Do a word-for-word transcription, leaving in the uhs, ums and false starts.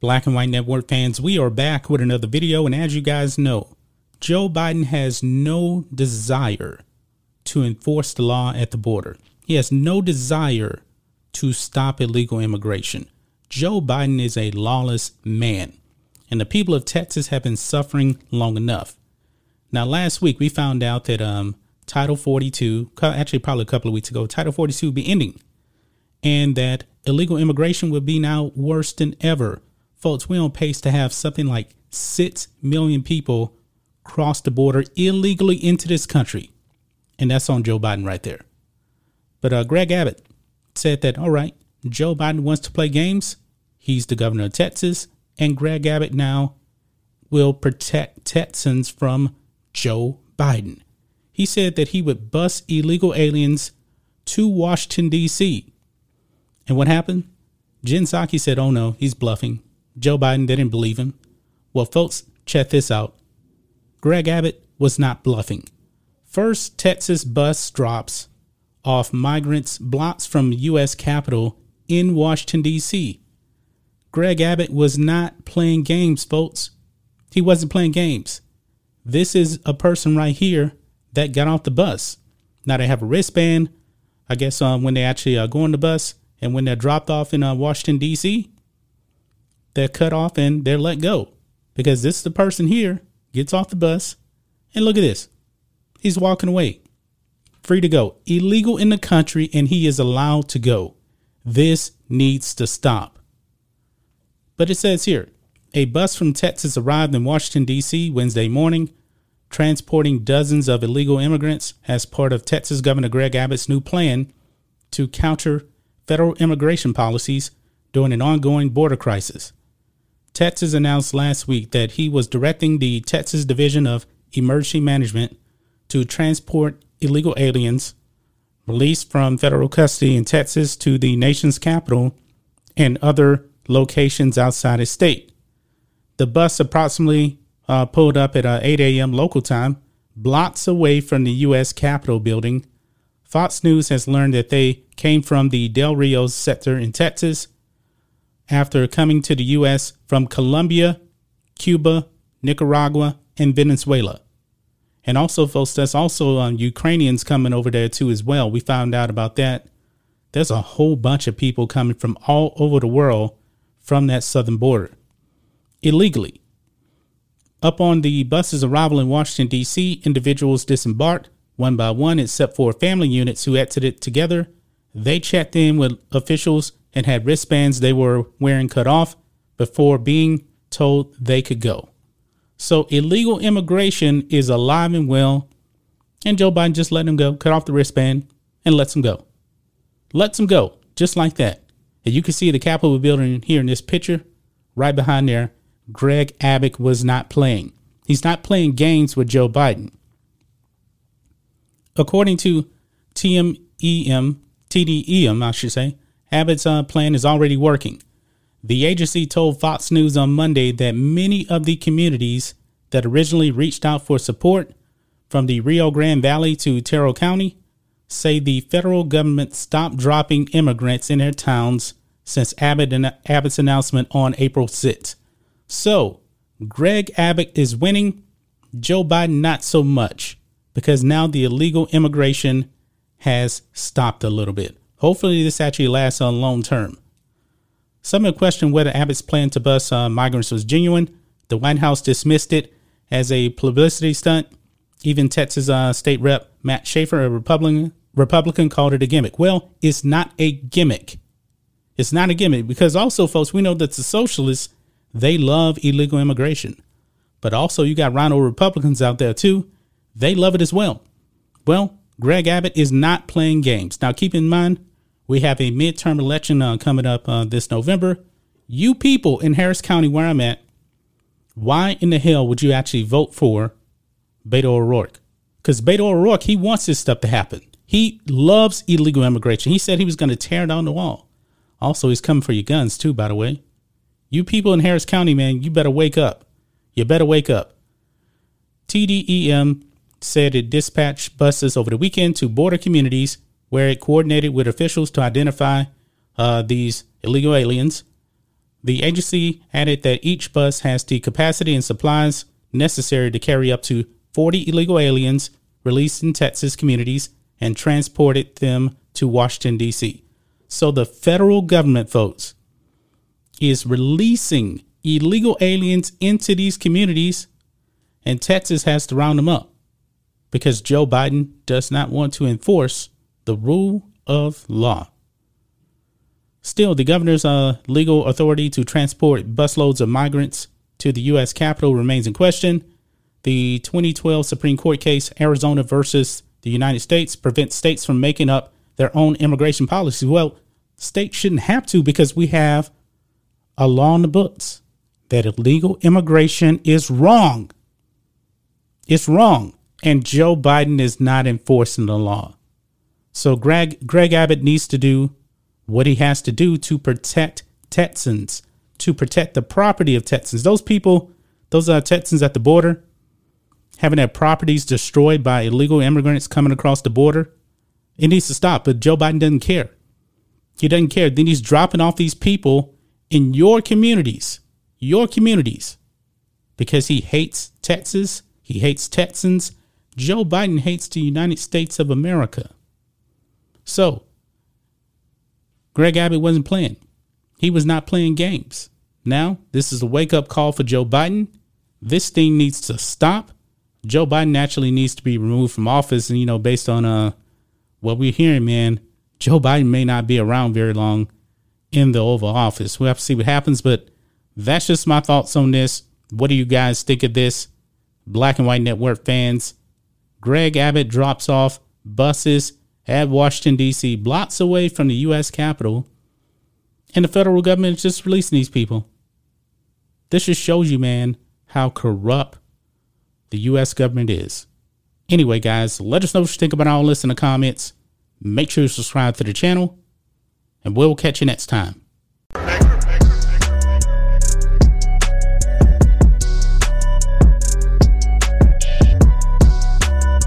Black and White Network fans, we are back with another video, and as you guys know, Joe Biden has no desire to enforce the law at the border. He has no desire to stop illegal immigration. Joe Biden is a lawless man, and the people of Texas have been suffering long enough. Now, last week, we found out that um, Title forty-two, actually probably a couple of weeks ago, Title forty-two would be ending, and that illegal immigration would be now worse than ever. Folks, we're on pace to have something like six million people cross the border illegally into this country. And that's on Joe Biden right there. But uh, Greg Abbott said that, all right, Joe Biden wants to play games. He's the governor of Texas. And Greg Abbott now will protect Texans from Joe Biden. He said that he would bus illegal aliens to Washington, D C. And what happened? Jen Psaki said, oh, no, he's bluffing. Joe Biden didn't believe him. Well, folks, check this out. Greg Abbott was not bluffing. First, Texas bus drops off migrants blocks from U S Capitol in Washington, D C. Greg Abbott was not playing games, folks. He wasn't playing games. This is a person right here that got off the bus. Now they have a wristband, I guess, um, when they actually uh, go on the bus and when they're dropped off in uh, Washington, D C, they're cut off and they're let go because this is the person here gets off the bus. And look at this. He's walking away, free to go, illegal in the country, and he is allowed to go. This needs to stop. But it says here, a bus from Texas arrived in Washington, D C Wednesday morning, transporting dozens of illegal immigrants as part of Texas Governor Greg Abbott's new plan to counter federal immigration policies during an ongoing border crisis. Texas announced last week that he was directing the Texas Division of Emergency Management to transport illegal aliens released from federal custody in Texas to the nation's capital and other locations outside his state. The bus approximately uh, pulled up at uh, eight a.m. local time, blocks away from the U S Capitol building. Fox News has learned that they came from the Del Rio sector in Texas after coming to the U S from Colombia, Cuba, Nicaragua, and Venezuela. And also, folks, that's also um, Ukrainians coming over there, too, as well. We found out about that. There's a whole bunch of people coming from all over the world from that southern border illegally. Up on the bus's arrival in Washington, D C, individuals disembarked one by one, except for family units who exited together. They checked in with officials and had wristbands they were wearing cut off before being told they could go. So illegal immigration is alive and well. And Joe Biden just let him go, cut off the wristband and lets him go. Lets him go just like that. And you can see the Capitol building here in this picture right behind there. Greg Abbott was not playing. He's not playing games with Joe Biden. According to T M E M, T D E M, I should say, Abbott's uh, plan is already working. The agency told Fox News on Monday that many of the communities that originally reached out for support from the Rio Grande Valley to Tarrant County say the federal government stopped dropping immigrants in their towns since Abbott and Abbott's announcement on April sixth. So Greg Abbott is winning, Joe Biden not so much, because now the illegal immigration has stopped a little bit. Hopefully this actually lasts on long term. Some have questioned whether Abbott's plan to bus uh, migrants was genuine. The White House dismissed it as a publicity stunt. Even Texas uh, state rep Matt Schaefer, a Republican, Republican, called it a gimmick. Well, it's not a gimmick. It's not a gimmick because also, folks, we know that the socialists, they love illegal immigration. But also you got rhino Republicans out there, too. They love it as well. Well, Greg Abbott is not playing games. Now, keep in mind, we have a midterm election uh, coming up uh, this November. You people in Harris County, where I'm at, why in the hell would you actually vote for Beto O'Rourke? Because Beto O'Rourke, he wants this stuff to happen. He loves illegal immigration. He said he was going to tear down the wall. Also, he's coming for your guns, too, by the way. You people in Harris County, man, you better wake up. You better wake up. T D E M said it dispatched buses over the weekend to border communities where it coordinated with officials to identify uh, these illegal aliens. The agency added that each bus has the capacity and supplies necessary to carry up to forty illegal aliens released in Texas communities and transported them to Washington, D C. So the federal government, folks, is releasing illegal aliens into these communities, and Texas has to round them up because Joe Biden does not want to enforce the rule of law. Still, the governor's uh, legal authority to transport busloads of migrants to the U S Capitol remains in question. The twenty twelve Supreme Court case, Arizona versus the United States, prevents states from making up their own immigration policy. Well, states shouldn't have to, because we have a law in the books that illegal immigration is wrong. It's wrong. And Joe Biden is not enforcing the law. So Greg, Greg Abbott needs to do what he has to do to protect Texans, to protect the property of Texans. Those people, those are Texans at the border, having their properties destroyed by illegal immigrants coming across the border. It needs to stop. But Joe Biden doesn't care. He doesn't care. Then he's dropping off these people in your communities, your communities, because he hates Texas. He hates Texans. Joe Biden hates the United States of America. So Greg Abbott wasn't playing. He was not playing games. Now, this is a wake up call for Joe Biden. This thing needs to stop. Joe Biden actually needs to be removed from office. And, you know, based on uh, what we're hearing, man, Joe Biden may not be around very long in the Oval Office. We'll have to see what happens. But that's just my thoughts on this. What do you guys think of this? Black and White Network fans, Greg Abbott drops off buses at Washington, D C, blocks away from the U S Capitol, and the federal government is just releasing these people. This just shows you, man, how corrupt the U S government is. Anyway, guys, let us know what you think about all this in the comments. Make sure you subscribe to the channel, and we'll catch you next time.